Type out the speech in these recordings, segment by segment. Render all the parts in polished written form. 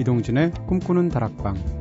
이동진의 꿈꾸는 다락방.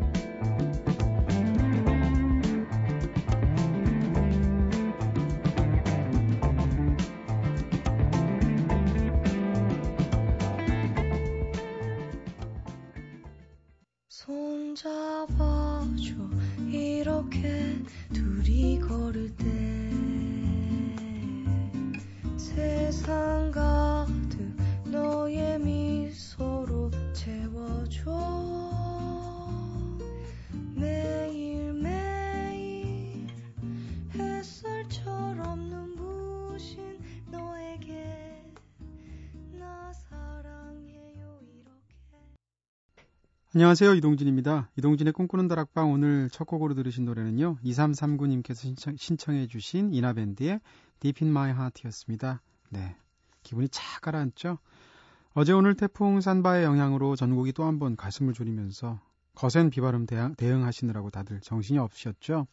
안녕하세요. 이동진입니다. 이동진의 꿈꾸는 다락방 오늘 첫 곡으로 들으신 노래는요. 2339님께서 신청해 주신 이나밴드의 Deep in My Heart였습니다. 네, 기분이 착 가라앉죠? 어제 오늘 태풍 산바의 영향으로 전국이 또 한 번 가슴을 졸이면서 거센 비바람 대응하시느라고 다들 정신이 없으셨죠?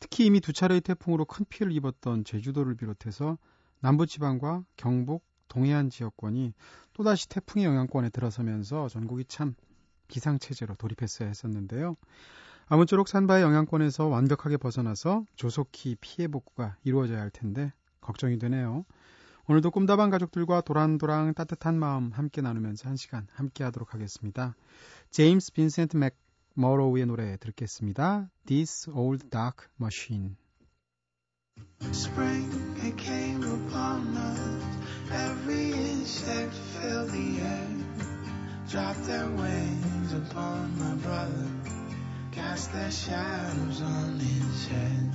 특히 이미 두 차례의 태풍으로 큰 피해를 입었던 제주도를 비롯해서 남부지방과 경북, 동해안 지역권이 또다시 태풍의 영향권에 들어서면서 전국이 참 기상체제로 돌입했어야 했었는데요. 아무쪼록 산바의 영향권에서 완벽하게 벗어나서 조속히 피해 복구가 이루어져야 할 텐데 걱정이 되네요. 오늘도 꿈다방 가족들과 도란도란 따뜻한 마음 함께 나누면서 한 시간 함께 하도록 하겠습니다. 제임스 빈센트 맥머로우의 노래 듣겠습니다. This Old Dark Machine. Spring it came upon us. Every insect filled the air. Drop their wings upon my brother, cast their shadows on his head.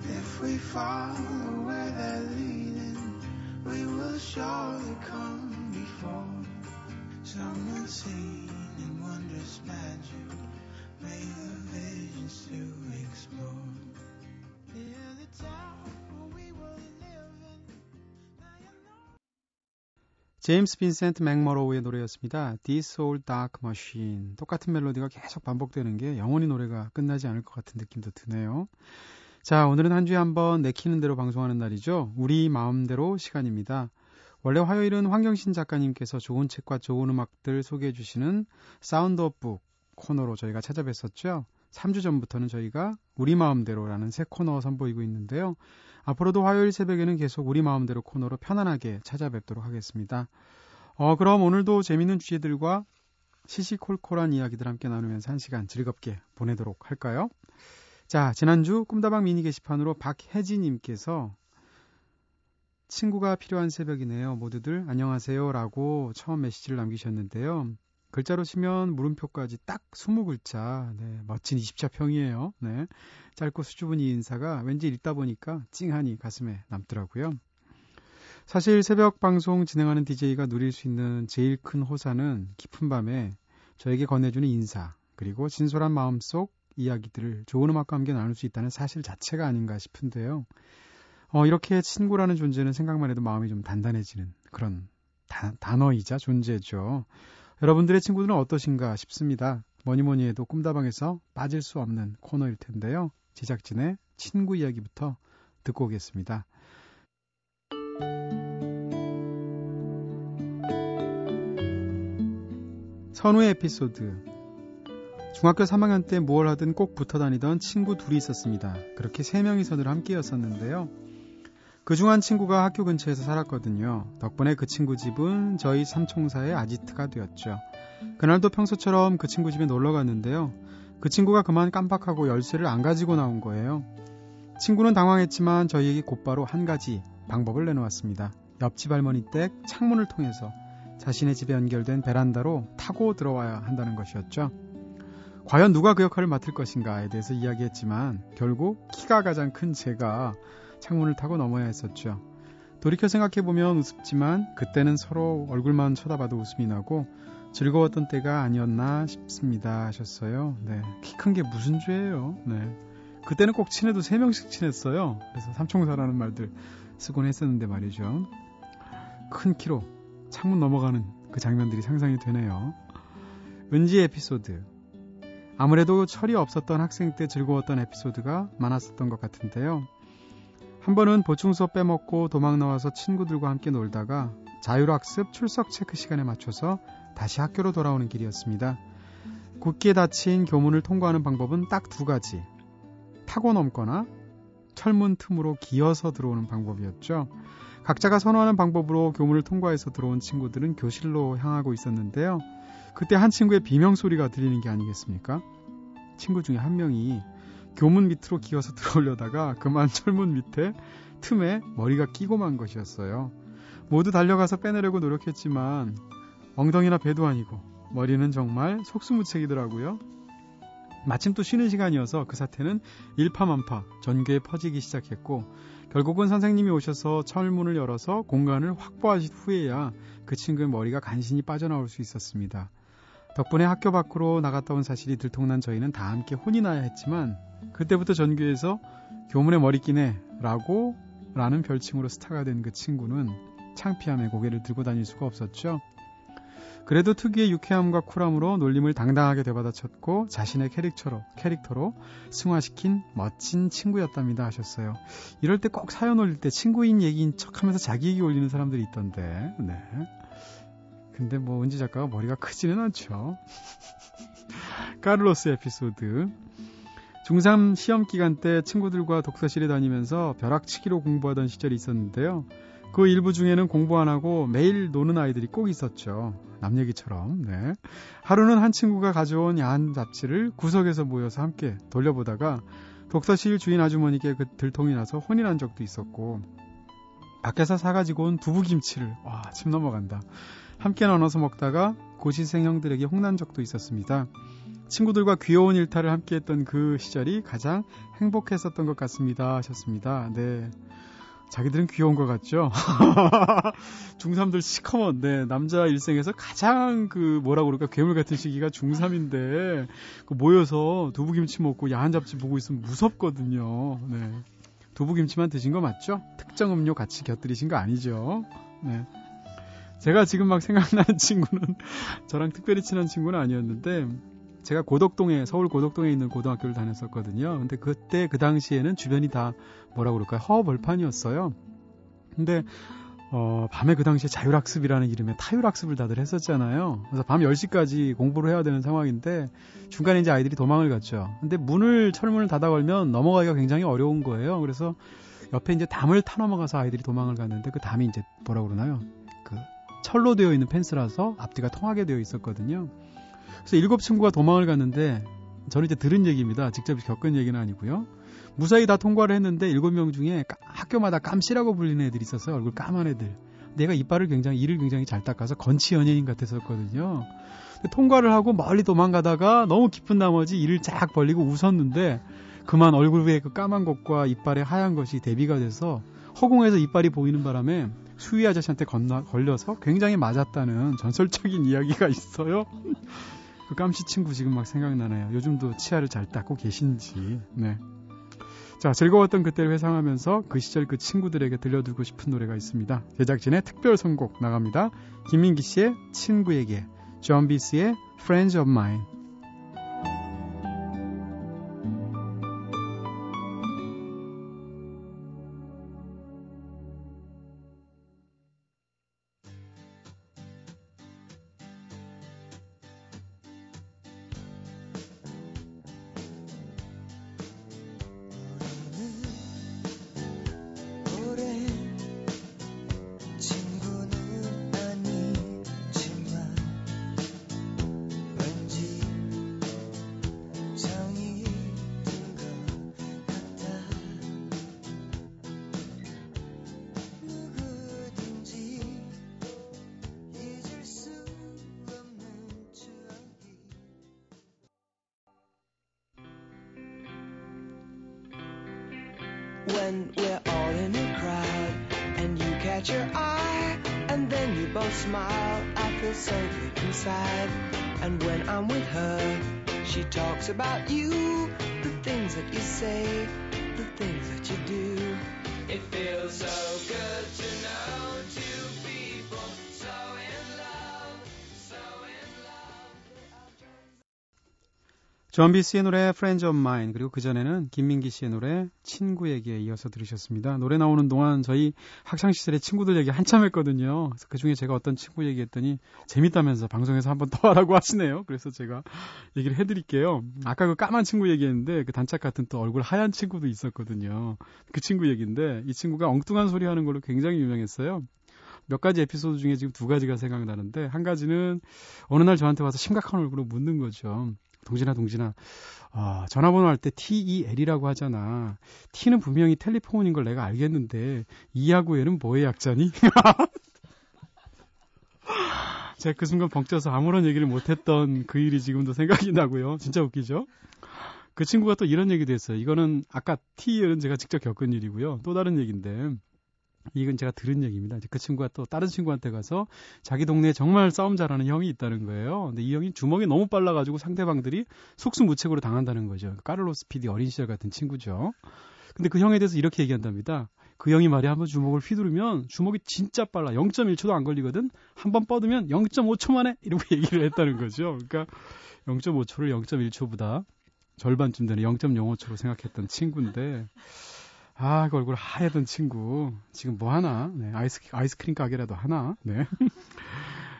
If we follow where they're leading, we will surely come before. Someone seen in wondrous magic, may the visions to explore. Near the top. 제임스 빈센트 맥머로우의 노래였습니다. This Old Dark Machine. 똑같은 멜로디가 계속 반복되는 게 영원히 노래가 끝나지 않을 것 같은 느낌도 드네요. 자, 오늘은 한 주에 한번 내키는 대로 방송하는 날이죠. 우리 마음대로 시간입니다. 원래 화요일은 황경신 작가님께서 좋은 책과 좋은 음악들 소개해 주시는 사운드 오브 북 코너로 저희가 찾아뵀었죠. 3주 전부터는 저희가 우리 마음대로라는 새 코너 선보이고 있는데요. 앞으로도 화요일 새벽에는 계속 우리 마음대로 코너로 편안하게 찾아뵙도록 하겠습니다. 그럼 오늘도 재미있는 주제들과 시시콜콜한 이야기들 함께 나누면서 한 시간 즐겁게 보내도록 할까요? 자, 지난주 꿈다방 미니 게시판으로 박혜지님께서 친구가 필요한 새벽이네요. 모두들 안녕하세요 라고 처음 메시지를 남기셨는데요. 글자로 치면 물음표까지 딱 20글자. 네, 멋진 20자 평이에요. 네, 짧고 수줍은 이 인사가 왠지 읽다 보니까 찡하니 가슴에 남더라고요. 사실 새벽 방송 진행하는 DJ가 누릴 수 있는 제일 큰 호사는 깊은 밤에 저에게 건네주는 인사, 그리고 진솔한 마음속 이야기들을 좋은 음악과 함께 나눌 수 있다는 사실 자체가 아닌가 싶은데요. 이렇게 친구라는 존재는 생각만 해도 마음이 좀 단단해지는 그런 단어이자 존재죠. 여러분들의 친구들은 어떠신가 싶습니다. 뭐니뭐니 해도 꿈다방에서 빠질 수 없는 코너일 텐데요. 제작진의 친구 이야기부터 듣고 오겠습니다. 선우의 에피소드. 중학교 3학년 때 무얼 하든 꼭 붙어 다니던 친구 둘이 있었습니다. 그렇게 3명이서들 함께였었는데요. 그중 한 친구가 학교 근처에서 살았거든요. 덕분에 그 친구 집은 저희 삼총사의 아지트가 되었죠. 그날도 평소처럼 그 친구 집에 놀러 갔는데요. 그 친구가 그만 깜빡하고 열쇠를 안 가지고 나온 거예요. 친구는 당황했지만 저희에게 곧바로 한 가지 방법을 내놓았습니다. 옆집 할머니 댁 창문을 통해서 자신의 집에 연결된 베란다로 타고 들어와야 한다는 것이었죠. 과연 누가 그 역할을 맡을 것인가에 대해서 이야기했지만 결국 키가 가장 큰 제가 창문을 타고 넘어야 했었죠. 돌이켜 생각해보면 우습지만 그때는 서로 얼굴만 쳐다봐도 웃음이 나고 즐거웠던 때가 아니었나 싶습니다 하셨어요. 네, 키 큰 게 무슨 죄예요. 네, 그때는 꼭 친해도 3명씩 친했어요. 그래서 삼총사라는 말들 쓰곤 했었는데 말이죠. 큰 키로 창문 넘어가는 그 장면들이 상상이 되네요. 은지 에피소드. 아무래도 철이 없었던 학생 때 즐거웠던 에피소드가 많았었던 것 같은데요. 한 번은 보충 수업 빼먹고 도망 나와서 친구들과 함께 놀다가 자율학습 출석 체크 시간에 맞춰서 다시 학교로 돌아오는 길이었습니다. 굳게 닫힌 교문을 통과하는 방법은 딱 두 가지. 타고 넘거나 철문 틈으로 기어서 들어오는 방법이었죠. 각자가 선호하는 방법으로 교문을 통과해서 들어온 친구들은 교실로 향하고 있었는데요. 그때 한 친구의 비명소리가 들리는 게 아니겠습니까? 친구 중에 한 명이 교문 밑으로 기어서 들어오려다가 그만 철문 밑에 틈에 머리가 끼고 만 것이었어요. 모두 달려가서 빼내려고 노력했지만 엉덩이나 배도 아니고 머리는 정말 속수무책이더라고요. 마침 또 쉬는 시간이어서 그 사태는 일파만파 전교에 퍼지기 시작했고 결국은 선생님이 오셔서 철문을 열어서 공간을 확보하신 후에야 그 친구의 머리가 간신히 빠져나올 수 있었습니다. 덕분에 학교 밖으로 나갔다 온 사실이 들통난 저희는 다 함께 혼이 나야 했지만 그때부터 전교에서 교문에 머리 끼네 라는 별칭으로 스타가 된 그 친구는 창피함에 고개를 들고 다닐 수가 없었죠. 그래도 특유의 유쾌함과 쿨함으로 놀림을 당당하게 되받아쳤고 자신의 캐릭터로 승화시킨 멋진 친구였답니다 하셨어요. 이럴 때 꼭 사연 올릴 때 친구인 얘기인 척하면서 자기 얘기 올리는 사람들이 있던데. 네. 근데 뭐 은지 작가가 머리가 크지는 않죠. 카를로스 에피소드. 중3 시험 기간 때 친구들과 독서실에 다니면서 벼락치기로 공부하던 시절이 있었는데요. 그 일부 중에는 공부 안 하고 매일 노는 아이들이 꼭 있었죠. 남 얘기처럼. 네. 하루는 한 친구가 가져온 야한 잡지를 구석에서 모여서 함께 돌려보다가 독서실 주인 아주머니께 그 들통이 나서 혼이 난 적도 있었고 밖에서 사가지고 온 두부김치를 와, 침 넘어간다. 함께 나눠서 먹다가 고시생 형들에게 혼난 적도 있었습니다. 친구들과 귀여운 일탈을 함께 했던 그 시절이 가장 행복했었던 것 같습니다 하셨습니다. 네. 자기들은 귀여운 것 같죠? 중3들 시커먼, 네, 남자 일생에서 가장 뭐라고 그럴까, 괴물 같은 시기가 중3인데, 모여서 두부김치 먹고 야한 잡지 보고 있으면 무섭거든요. 네. 두부김치만 드신 거 맞죠? 특정 음료 같이 곁들이신 거 아니죠? 네. 제가 지금 막 생각나는 친구는, 저랑 특별히 친한 친구는 아니었는데, 제가 서울 고덕동에 있는 고등학교를 다녔었거든요. 근데 그때 그 당시에는 주변이 다 뭐라고 그럴까요? 허허벌판이었어요. 근데 밤에 그 당시에 자율학습이라는 이름의 타율학습을 다들 했었잖아요. 그래서 밤 10시까지 공부를 해야 되는 상황인데 중간에 이제 아이들이 도망을 갔죠. 근데 철문을 닫아 걸면 넘어가기가 굉장히 어려운 거예요. 그래서 옆에 이제 담을 타 넘어가서 아이들이 도망을 갔는데 그 담이 이제 뭐라고 그러나요? 철로 되어 있는 펜스라서 앞뒤가 통하게 되어 있었거든요. 그래서 7 친구가 도망을 갔는데 저는 이제 들은 얘기입니다. 직접 겪은 얘기는 아니고요. 무사히 다 통과를 했는데 7명 중에 학교마다 깜씨라고 불리는 애들이 있었어요. 얼굴 까만 애들. 내가 이를 굉장히 잘 닦아서 건치 연예인 같았었거든요. 근데 통과를 하고 멀리 도망가다가 너무 깊은 나머지 이를 쫙 벌리고 웃었는데 그만 얼굴 위에 그 까만 것과 이빨의 하얀 것이 대비가 돼서 허공에서 이빨이 보이는 바람에 수위 아저씨한테 걸려서 굉장히 맞았다는 전설적인 이야기가 있어요. 그 깜시 친구 지금 막 생각나네요. 요즘도 치아를 잘 닦고 계신지. 네. 자, 즐거웠던 그때를 회상하면서 그 시절 그 친구들에게 들려드리고 싶은 노래가 있습니다. 제작진의 특별 선곡 나갑니다. 김민기 씨의 친구에게, 존 비스의 Friends of Mine. When we're all in a crowd and you catch your eye and then you both smile, I feel so good inside. And when I'm with her, she talks about you, the things that you say, the things that you do. It feels so good to know two people so in love, so in love. 전비 씨의 노래 Friends of Mine, 그리고 그전에는 김민기 씨의 노래 친구 얘기에 이어서 들으셨습니다. 노래 나오는 동안 저희 학창시절에 친구들 얘기 한참 했거든요. 그래서 그중에 제가 어떤 친구 얘기했더니 재밌다면서 방송에서 한번 더 하라고 하시네요. 그래서 제가 얘기를 해드릴게요. 아까 그 까만 친구 얘기했는데 그 단짝 같은 또 얼굴 하얀 친구도 있었거든요. 그 친구 얘기인데 이 친구가 엉뚱한 소리 하는 걸로 굉장히 유명했어요. 몇 가지 에피소드 중에 지금 두 가지가 생각나는데, 한 가지는 어느 날 저한테 와서 심각한 얼굴로 묻는 거죠. 동진아, 전화번호 할 때 TEL이라고 하잖아. T는 분명히 텔레폰인 걸 내가 알겠는데 E하고 L은 뭐의 약자니? 제가 그 순간 벙쪄서 아무런 얘기를 못했던 그 일이 지금도 생각이 나고요. 진짜 웃기죠? 그 친구가 또 이런 얘기도 했어요. 이거는 아까 TEL은 제가 직접 겪은 일이고요. 또 다른 얘기인데 이건 제가 들은 얘기입니다. 그 친구가 또 다른 친구한테 가서 자기 동네에 정말 싸움 잘하는 형이 있다는 거예요. 근데 이 형이 주먹이 너무 빨라가지고 상대방들이 속수무책으로 당한다는 거죠. 카를로스 PD 어린 시절 같은 친구죠. 근데 그 형에 대해서 이렇게 얘기한답니다. 그 형이 말이야, 한번 주먹을 휘두르면 주먹이 진짜 빨라. 0.1초도 안 걸리거든. 한번 뻗으면 0.5초 만에, 이렇게 얘기를 했다는 거죠. 그러니까 0.5초를 0.1초보다 절반쯤 되는 0.05초로 생각했던 친구인데, 아, 그 얼굴 하얘던 친구. 지금 뭐 하나? 네, 아이스크림 가게라도 하나? 네.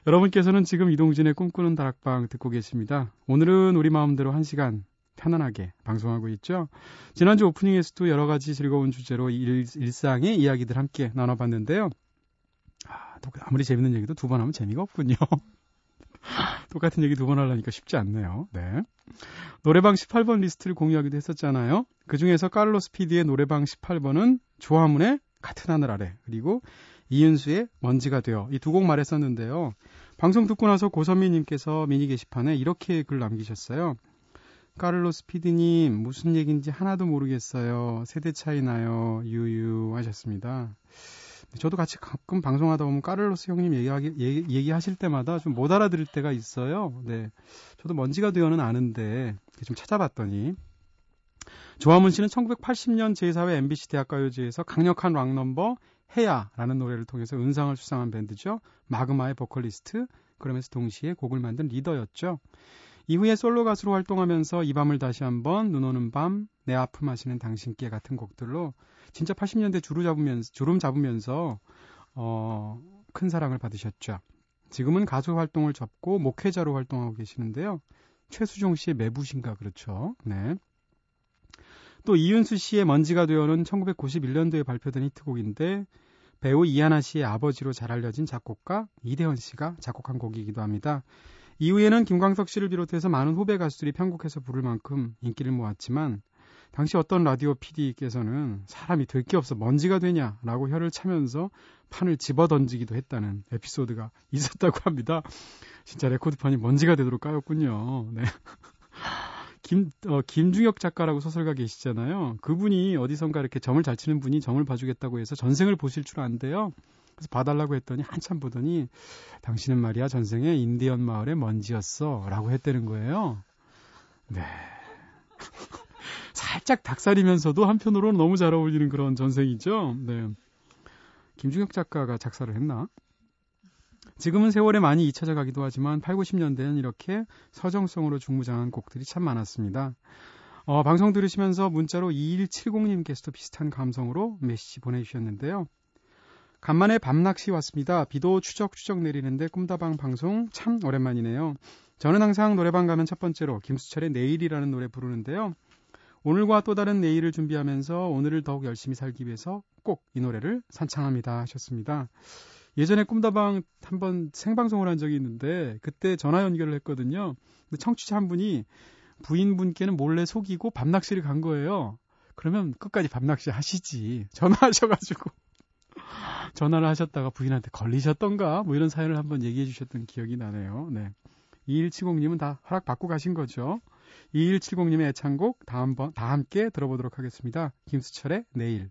여러분께서는 지금 이동진의 꿈꾸는 다락방 듣고 계십니다. 오늘은 우리 마음대로 1시간 편안하게 방송하고 있죠. 지난주 오프닝에서도 여러 가지 즐거운 주제로 일상의 이야기들 함께 나눠봤는데요. 아무리 재밌는 얘기도 두 번 하면 재미가 없군요. 똑같은 얘기 두 번 하려니까 쉽지 않네요. 네. 노래방 18번 리스트를 공유하기도 했었잖아요. 그중에서 카를로스 PD의 노래방 18번은 조하문의 같은 하늘 아래, 그리고 이윤수의 먼지가 되어, 이 두 곡 말했었는데요. 방송 듣고 나서 고선미님께서 미니 게시판에 이렇게 글 남기셨어요. 카를로스 PD님 무슨 얘기인지 하나도 모르겠어요. 세대 차이 나요. 유유 하셨습니다. 저도 같이 가끔 방송하다 보면 카를로스 형님 얘기하실 때마다 좀 못 알아들을 때가 있어요. 네, 저도 먼지가 되어는 아는데 좀 찾아봤더니, 조하문 씨는 1980년 제4회 MBC 대학가요제에서 강력한 락넘버 해야라는 노래를 통해서 은상을 수상한 밴드죠. 마그마의 보컬리스트, 그러면서 동시에 곡을 만든 리더였죠. 이후에 솔로 가수로 활동하면서 이 밤을 다시 한번, 눈 오는 밤, 내 아픔 아시는 당신께 같은 곡들로 진짜 80년대 주름 잡으면서 큰 사랑을 받으셨죠. 지금은 가수 활동을 접고 목회자로 활동하고 계시는데요. 최수종 씨의 매부신가, 그렇죠. 네. 또 이윤수 씨의 먼지가 되어는 1991년도에 발표된 히트곡인데, 배우 이하나 씨의 아버지로 잘 알려진 작곡가 이대현 씨가 작곡한 곡이기도 합니다. 이후에는 김광석 씨를 비롯해서 많은 후배 가수들이 편곡해서 부를 만큼 인기를 모았지만, 당시 어떤 라디오 PD께서는 사람이 될 게 없어 먼지가 되냐라고 혀를 차면서 판을 집어던지기도 했다는 에피소드가 있었다고 합니다. 진짜 레코드판이 먼지가 되도록 까였군요. 네. 김중혁 작가라고 소설가 계시잖아요. 그분이 어디선가 이렇게 점을 잘 치는 분이 점을 봐주겠다고 해서 전생을 보실 줄 안대요. 그래서 봐달라고 했더니 한참 보더니, 당신은 말이야 전생에 인디언 마을의 먼지였어 라고 했다는 거예요. 네. 살짝 닭살이면서도 한편으로는 너무 잘 어울리는 그런 전생이죠. 네. 김중혁 작가가 작사를 했나? 지금은 세월에 많이 잊혀져가기도 하지만 8, 90년대엔 이렇게 서정성으로 중무장한 곡들이 참 많았습니다. 방송 들으시면서 문자로 2170님께서도 비슷한 감성으로 메시지 보내주셨는데요. 간만에 밤낚시 왔습니다. 비도 추적추적 내리는데 꿈다방 방송 참 오랜만이네요. 저는 항상 노래방 가면 첫 번째로 김수철의 내일이라는 노래 부르는데요. 오늘과 또 다른 내일을 준비하면서 오늘을 더욱 열심히 살기 위해서 꼭 이 노래를 산창합니다 하셨습니다. 예전에 꿈다방 한번 생방송을 한 적이 있는데 그때 전화 연결을 했거든요. 근데 청취자 한 분이 부인분께는 몰래 속이고 밤낚시를 간 거예요. 그러면 끝까지 밤낚시 하시지. 전화하셔가지고 전화를 하셨다가 부인한테 걸리셨던가 뭐 이런 사연을 한번 얘기해 주셨던 기억이 나네요. 네. 2170님은 다 허락받고 가신 거죠. 2170님의 애창곡 다 함께 들어보도록 하겠습니다. 김수철의 내일.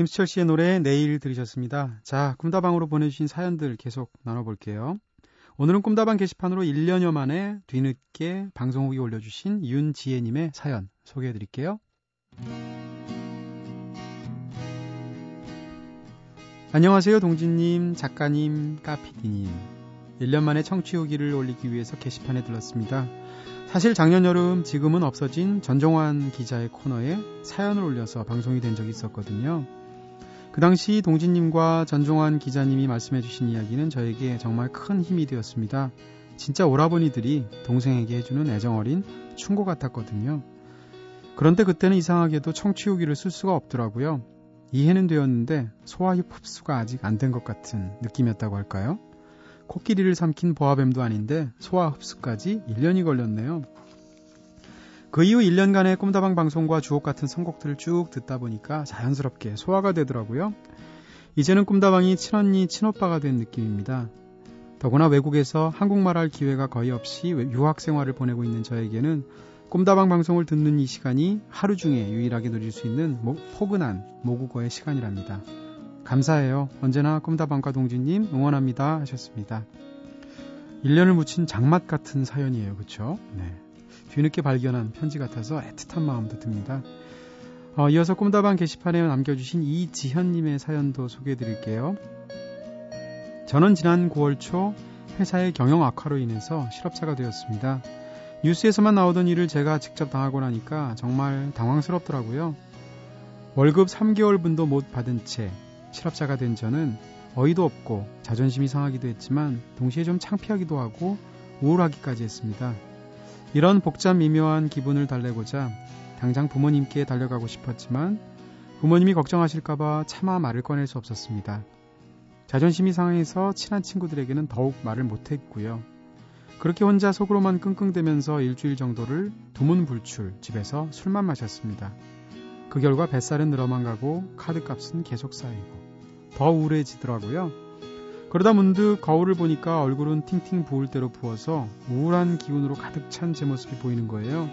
김수철 씨의 노래 내일 들으셨습니다. 자, 꿈다방으로 보내주신 사연들 계속 나눠볼게요. 오늘은 꿈다방 게시판으로 1년여 만에 뒤늦게 방송 후기 올려주신 윤지혜님의 사연 소개해드릴게요. 안녕하세요, 동진님, 작가님, 까피디님. 1년 만에 청취 후기를 올리기 위해서 게시판에 들렀습니다. 사실 작년 여름 지금은 없어진 전종환 기자의 코너에 사연을 올려서 방송이 된 적이 있었거든요. 그 당시 동진님과 전종환 기자님이 말씀해 주신 이야기는 저에게 정말 큰 힘이 되었습니다. 진짜 오라버니들이 동생에게 해주는 애정어린 충고 같았거든요. 그런데 그때는 이상하게도 청취 후기를 쓸 수가 없더라고요. 이해는 되었는데 소화의 흡수가 아직 안 된 것 같은 느낌이었다고 할까요? 코끼리를 삼킨 보아뱀도 아닌데 소화 흡수까지 1년이 걸렸네요. 그 이후 1년간의 꿈다방 방송과 주옥같은 선곡들을 쭉 듣다 보니까 자연스럽게 소화가 되더라고요. 이제는 꿈다방이 친언니, 친오빠가 된 느낌입니다. 더구나 외국에서 한국말할 기회가 거의 없이 유학생활을 보내고 있는 저에게는 꿈다방 방송을 듣는 이 시간이 하루 중에 유일하게 누릴 수 있는 포근한 모국어의 시간이랍니다. 감사해요. 언제나 꿈다방과 동진님 응원합니다. 하셨습니다. 1년을 묻힌 장맛 같은 사연이에요. 그렇죠? 네. 뒤늦게 발견한 편지 같아서 애틋한 마음도 듭니다. 이어서 꿈다방 게시판에 남겨주신 이지현님의 사연도 소개해드릴게요. 저는 지난 9월 초 회사의 경영 악화로 인해서 실업자가 되었습니다. 뉴스에서만 나오던 일을 제가 직접 당하고 나니까 정말 당황스럽더라고요. 월급 3개월분도 못 받은 채 실업자가 된 저는 어이도 없고 자존심이 상하기도 했지만 동시에 좀 창피하기도 하고 우울하기까지 했습니다. 이런 복잡 미묘한 기분을 달래고자 당장 부모님께 달려가고 싶었지만 부모님이 걱정하실까봐 차마 말을 꺼낼 수 없었습니다. 자존심이 상해서 친한 친구들에게는 더욱 말을 못했고요. 그렇게 혼자 속으로만 끙끙대면서 일주일 정도를 두문불출 집에서 술만 마셨습니다. 그 결과 뱃살은 늘어만 가고 카드값은 계속 쌓이고 더 우울해지더라고요. 그러다 문득 거울을 보니까 얼굴은 팅팅 부을 대로 부어서 우울한 기운으로 가득 찬 제 모습이 보이는 거예요.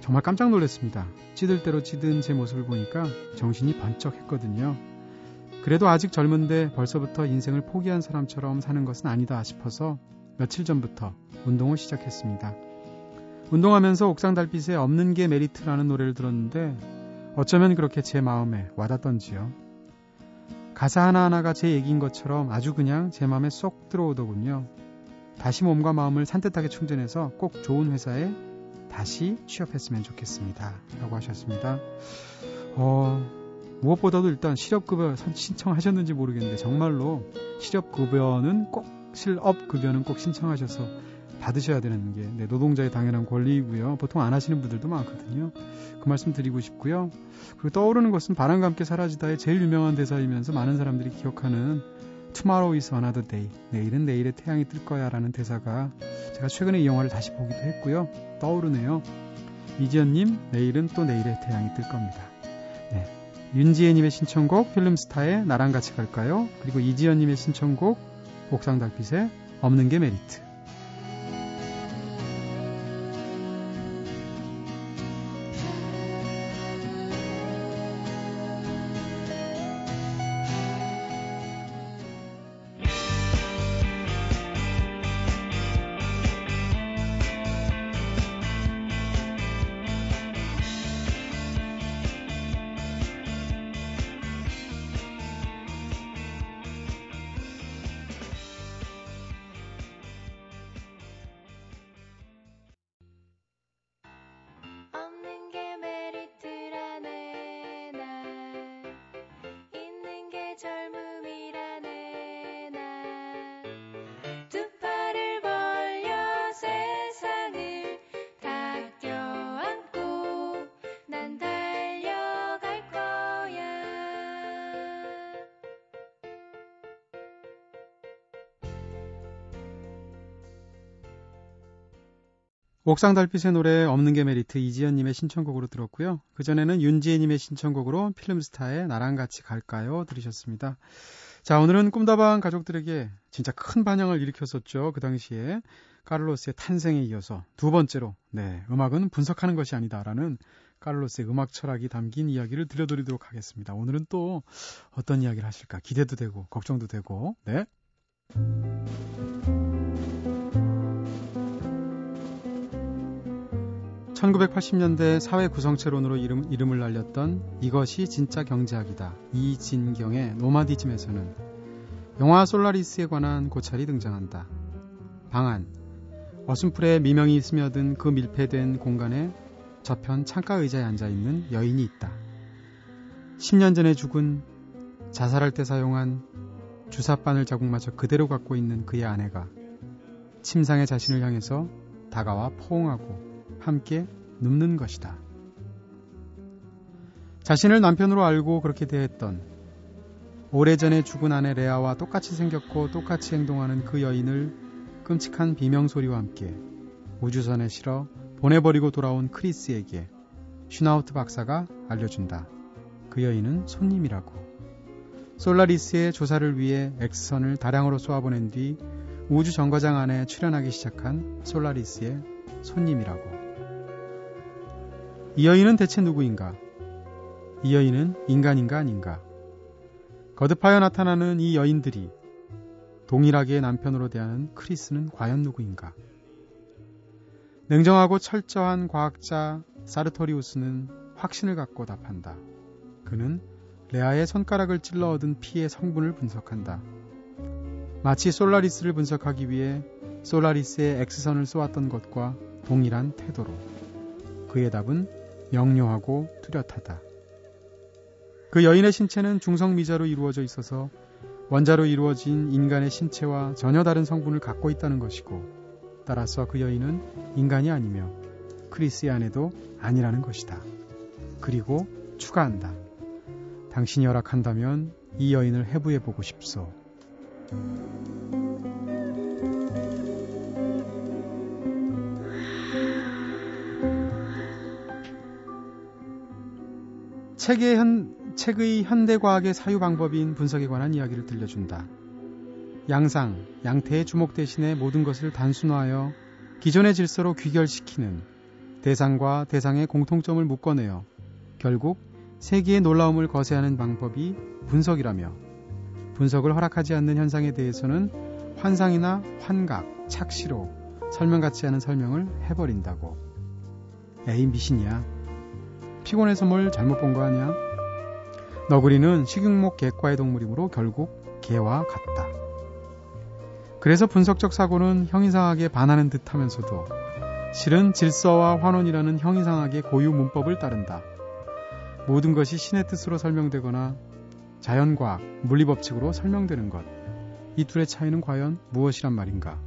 정말 깜짝 놀랐습니다. 찌들 대로 찌든 제 모습을 보니까 정신이 번쩍 했거든요. 그래도 아직 젊은데 벌써부터 인생을 포기한 사람처럼 사는 것은 아니다 싶어서 며칠 전부터 운동을 시작했습니다. 운동하면서 옥상 달빛에 없는 게 메리트라는 노래를 들었는데 어쩌면 그렇게 제 마음에 와닿던지요. 가사 하나하나가 제 얘기인 것처럼 아주 그냥 제 마음에 쏙 들어오더군요. 다시 몸과 마음을 산뜻하게 충전해서 꼭 좋은 회사에 다시 취업했으면 좋겠습니다. 라고 하셨습니다. 무엇보다도 일단 실업급여 신청하셨는지 모르겠는데 정말로 실업급여는 꼭 신청하셔서 받으셔야 되는 게 노동자의 당연한 권리이고요. 보통 안 하시는 분들도 많거든요. 그 말씀 드리고 싶고요. 그리고 떠오르는 것은 바람과 함께 사라지다의 제일 유명한 대사이면서 많은 사람들이 기억하는 Tomorrow is another day, 내일은 내일의 태양이 뜰 거야 라는 대사가 제가 최근에 이 영화를 다시 보기도 했고요. 떠오르네요. 이지연님, 내일은 또 내일의 태양이 뜰 겁니다. 네. 윤지혜님의 신청곡 필름스타의 나랑 같이 갈까요? 그리고 이지연님의 신청곡 옥상 달빛에 없는 게 메리트. 옥상 달빛의 노래 없는 게 메리트 이지연님의 신청곡으로 들었고요. 그전에는 윤지혜님의 신청곡으로 필름스타의 나랑 같이 갈까요? 들으셨습니다. 자, 오늘은 꿈다방 가족들에게 진짜 큰 반향을 일으켰었죠. 그 당시에 카를로스의 탄생에 이어서 두 번째로 음악은 분석하는 것이 아니다라는 카를로스의 음악 철학이 담긴 이야기를 들려드리도록 하겠습니다. 오늘은 또 어떤 이야기를 하실까 기대도 되고 걱정도 되고. 네. 네. 1980년대 사회 구성체론으로 이름을 날렸던 이것이 진짜 경제학이다. 이진경의 노마디즘에서는 영화 솔라리스에 관한 고찰이 등장한다. 방안, 어슴풀에 미명이 스며든 그 밀폐된 공간에 저편 창가 의자에 앉아있는 여인이 있다. 10년 전에 죽은, 자살할 때 사용한 주사바늘 자국마저 그대로 갖고 있는 그의 아내가 침상에 자신을 향해서 다가와 포옹하고 함께 눕는 것이다. 자신을 남편으로 알고 그렇게 대했던, 오래전에 죽은 아내 레아와 똑같이 생겼고 똑같이 행동하는 그 여인을 끔찍한 비명소리와 함께 우주선에 실어 보내버리고 돌아온 크리스에게 슈나우트 박사가 알려준다. 그 여인은 손님이라고. 솔라리스의 조사를 위해 엑스선을 다량으로 쏘아보낸 뒤 우주 정거장 안에 출현하기 시작한 솔라리스의 손님이라고. 이 여인은 대체 누구인가? 이 여인은 인간인가 아닌가? 거듭하여 나타나는 이 여인들이 동일하게 남편으로 대하는 크리스는 과연 누구인가? 냉정하고 철저한 과학자 사르토리우스는 확신을 갖고 답한다. 그는 레아의 손가락을 찔러 얻은 피의 성분을 분석한다. 마치 솔라리스를 분석하기 위해 솔라리스의 X선을 쏘았던 것과 동일한 태도로. 그의 답은 명료하고 뚜렷하다. 그 여인의 신체는 중성미자로 이루어져 있어서 원자로 이루어진 인간의 신체와 전혀 다른 성분을 갖고 있다는 것이고, 따라서 그 여인은 인간이 아니며 크리스의 아내도 아니라는 것이다. 그리고 추가한다. 당신이 허락한다면 이 여인을 해부해보고 싶소. 책의 현대과학의 사유방법인 분석에 관한 이야기를 들려준다. 양상, 양태의 주목 대신에 모든 것을 단순화하여 기존의 질서로 귀결시키는 대상과 대상의 공통점을 묶어내어 결국 세계의 놀라움을 거세하는 방법이 분석이라며, 분석을 허락하지 않는 현상에 대해서는 환상이나 환각, 착시로 설명같지 않은 설명을 해버린다고. 에이, 미신이야. 피곤해서 뭘 잘못 본 거 아니야? 너구리는 식육목 개과의 동물이므로 결국 개와 같다. 그래서 분석적 사고는 형이상학에 반하는 듯하면서도 실은 질서와 환원이라는 형이상학의 고유 문법을 따른다. 모든 것이 신의 뜻으로 설명되거나 자연과학, 물리법칙으로 설명되는 것. 이 둘의 차이는 과연 무엇이란 말인가?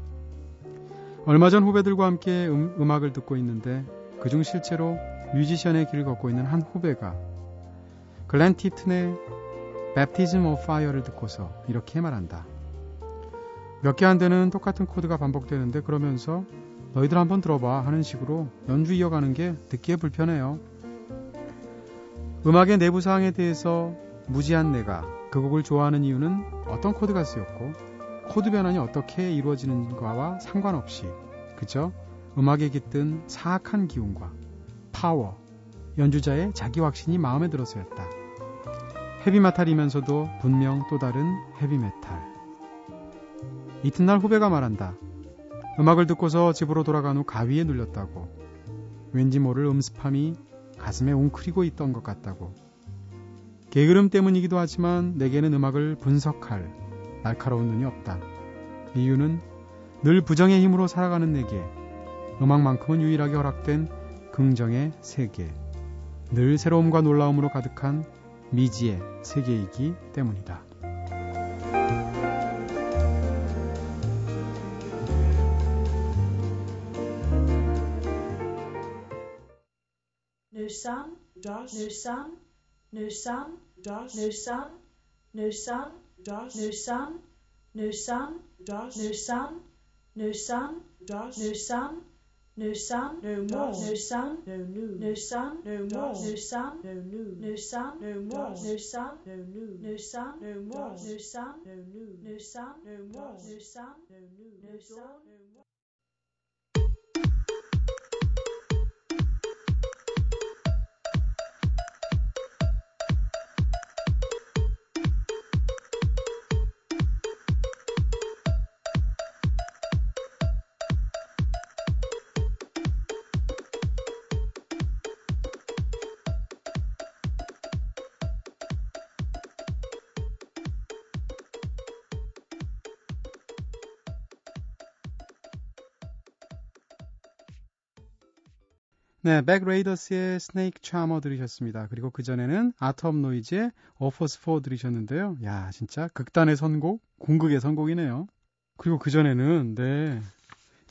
얼마 전 후배들과 함께 음악을 듣고 있는데 그중 실제로 뮤지션의 길을 걷고 있는 한 후배가 글렌 티튼의 Baptism of Fire를 듣고서 이렇게 말한다. 몇 개 안 되는 똑같은 코드가 반복되는데 그러면서 너희들 한번 들어봐 하는 식으로 연주 이어가는 게 듣기에 불편해요. 음악의 내부 사항에 대해서 무지한 내가 그 곡을 좋아하는 이유는 어떤 코드가 쓰였고 코드 변환이 어떻게 이루어지는가와 상관없이 그저 음악에 깃든 사악한 기운과 파워, 연주자의 자기 확신이 마음에 들어서였다. 헤비메탈이면서도 분명 또 다른 헤비메탈. 이튿날 후배가 말한다. 음악을 듣고서 집으로 돌아간 후 가위에 눌렸다고. 왠지 모를 음습함이 가슴에 웅크리고 있던 것 같다고. 게으름 때문이기도 하지만 내게는 음악을 분석할 날카로운 눈이 없다. 이유는 늘 부정의 힘으로 살아가는 내게 음악만큼은 유일하게 허락된 긍정의 세계, 늘 새로움과 놀라움으로 가득한 미지의 세계이기 때문이다. No sun, no more. No sun, no new. No sun, no more. No sun, no new. No sun, no more. No sun, no new. No sun, no more. No sun, no new. No sun, no more. No sun, no new. No sun, no more. 네, 백레이더스의 스네이크 차머 들으셨습니다. 그리고 그전에는 아트 오브 노이즈의 어퍼스포 들으셨는데요. 야, 진짜 극단의 선곡, 공극의 선곡이네요. 그리고 그전에는 네,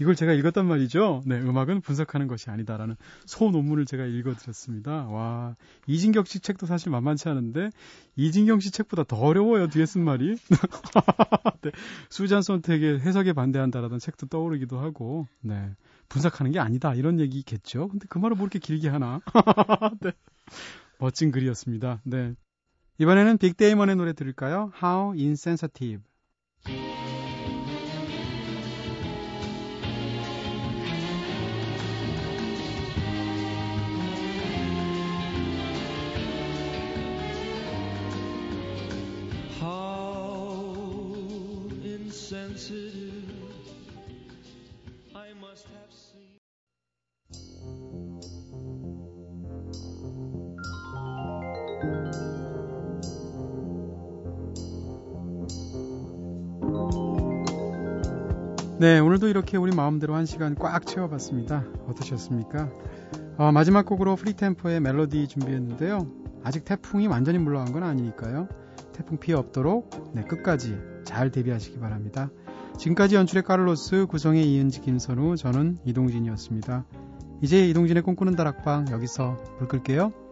이걸 제가 읽었단 말이죠. 네, 음악은 분석하는 것이 아니다라는 소논문을 제가 읽어드렸습니다. 와, 이진경 씨 책도 사실 만만치 않은데 이진경 씨 책보다 더 어려워요. 뒤에 쓴 말이. 네, 수잔 손택의 해석에 반대한다라는 책도 떠오르기도 하고 네, 분석하는 게 아니다 이런 얘기겠죠. 근데 그 말을 뭐 이렇게 길게 하나. 네, 멋진 글이었습니다. 네, 이번에는 빅데이먼의 노래 들을까요? How Insensitive. I must have seen. 네, 오늘도 이렇게 우리 마음대로 한 시간 꽉 채워봤습니다. 어떠셨습니까? 마지막 곡으로 프리템포의 멜로디 준비했는데요. 아직 태풍이 완전히 물러간 건 아니니까요. 태풍 피해 없도록 네, 끝까지 잘 대비하시기 바랍니다. 지금까지 연출의 카를로스, 구성의 이은지, 김선우, 저는 이동진이었습니다. 이제 이동진의 꿈꾸는 다락방 여기서 불 끌게요.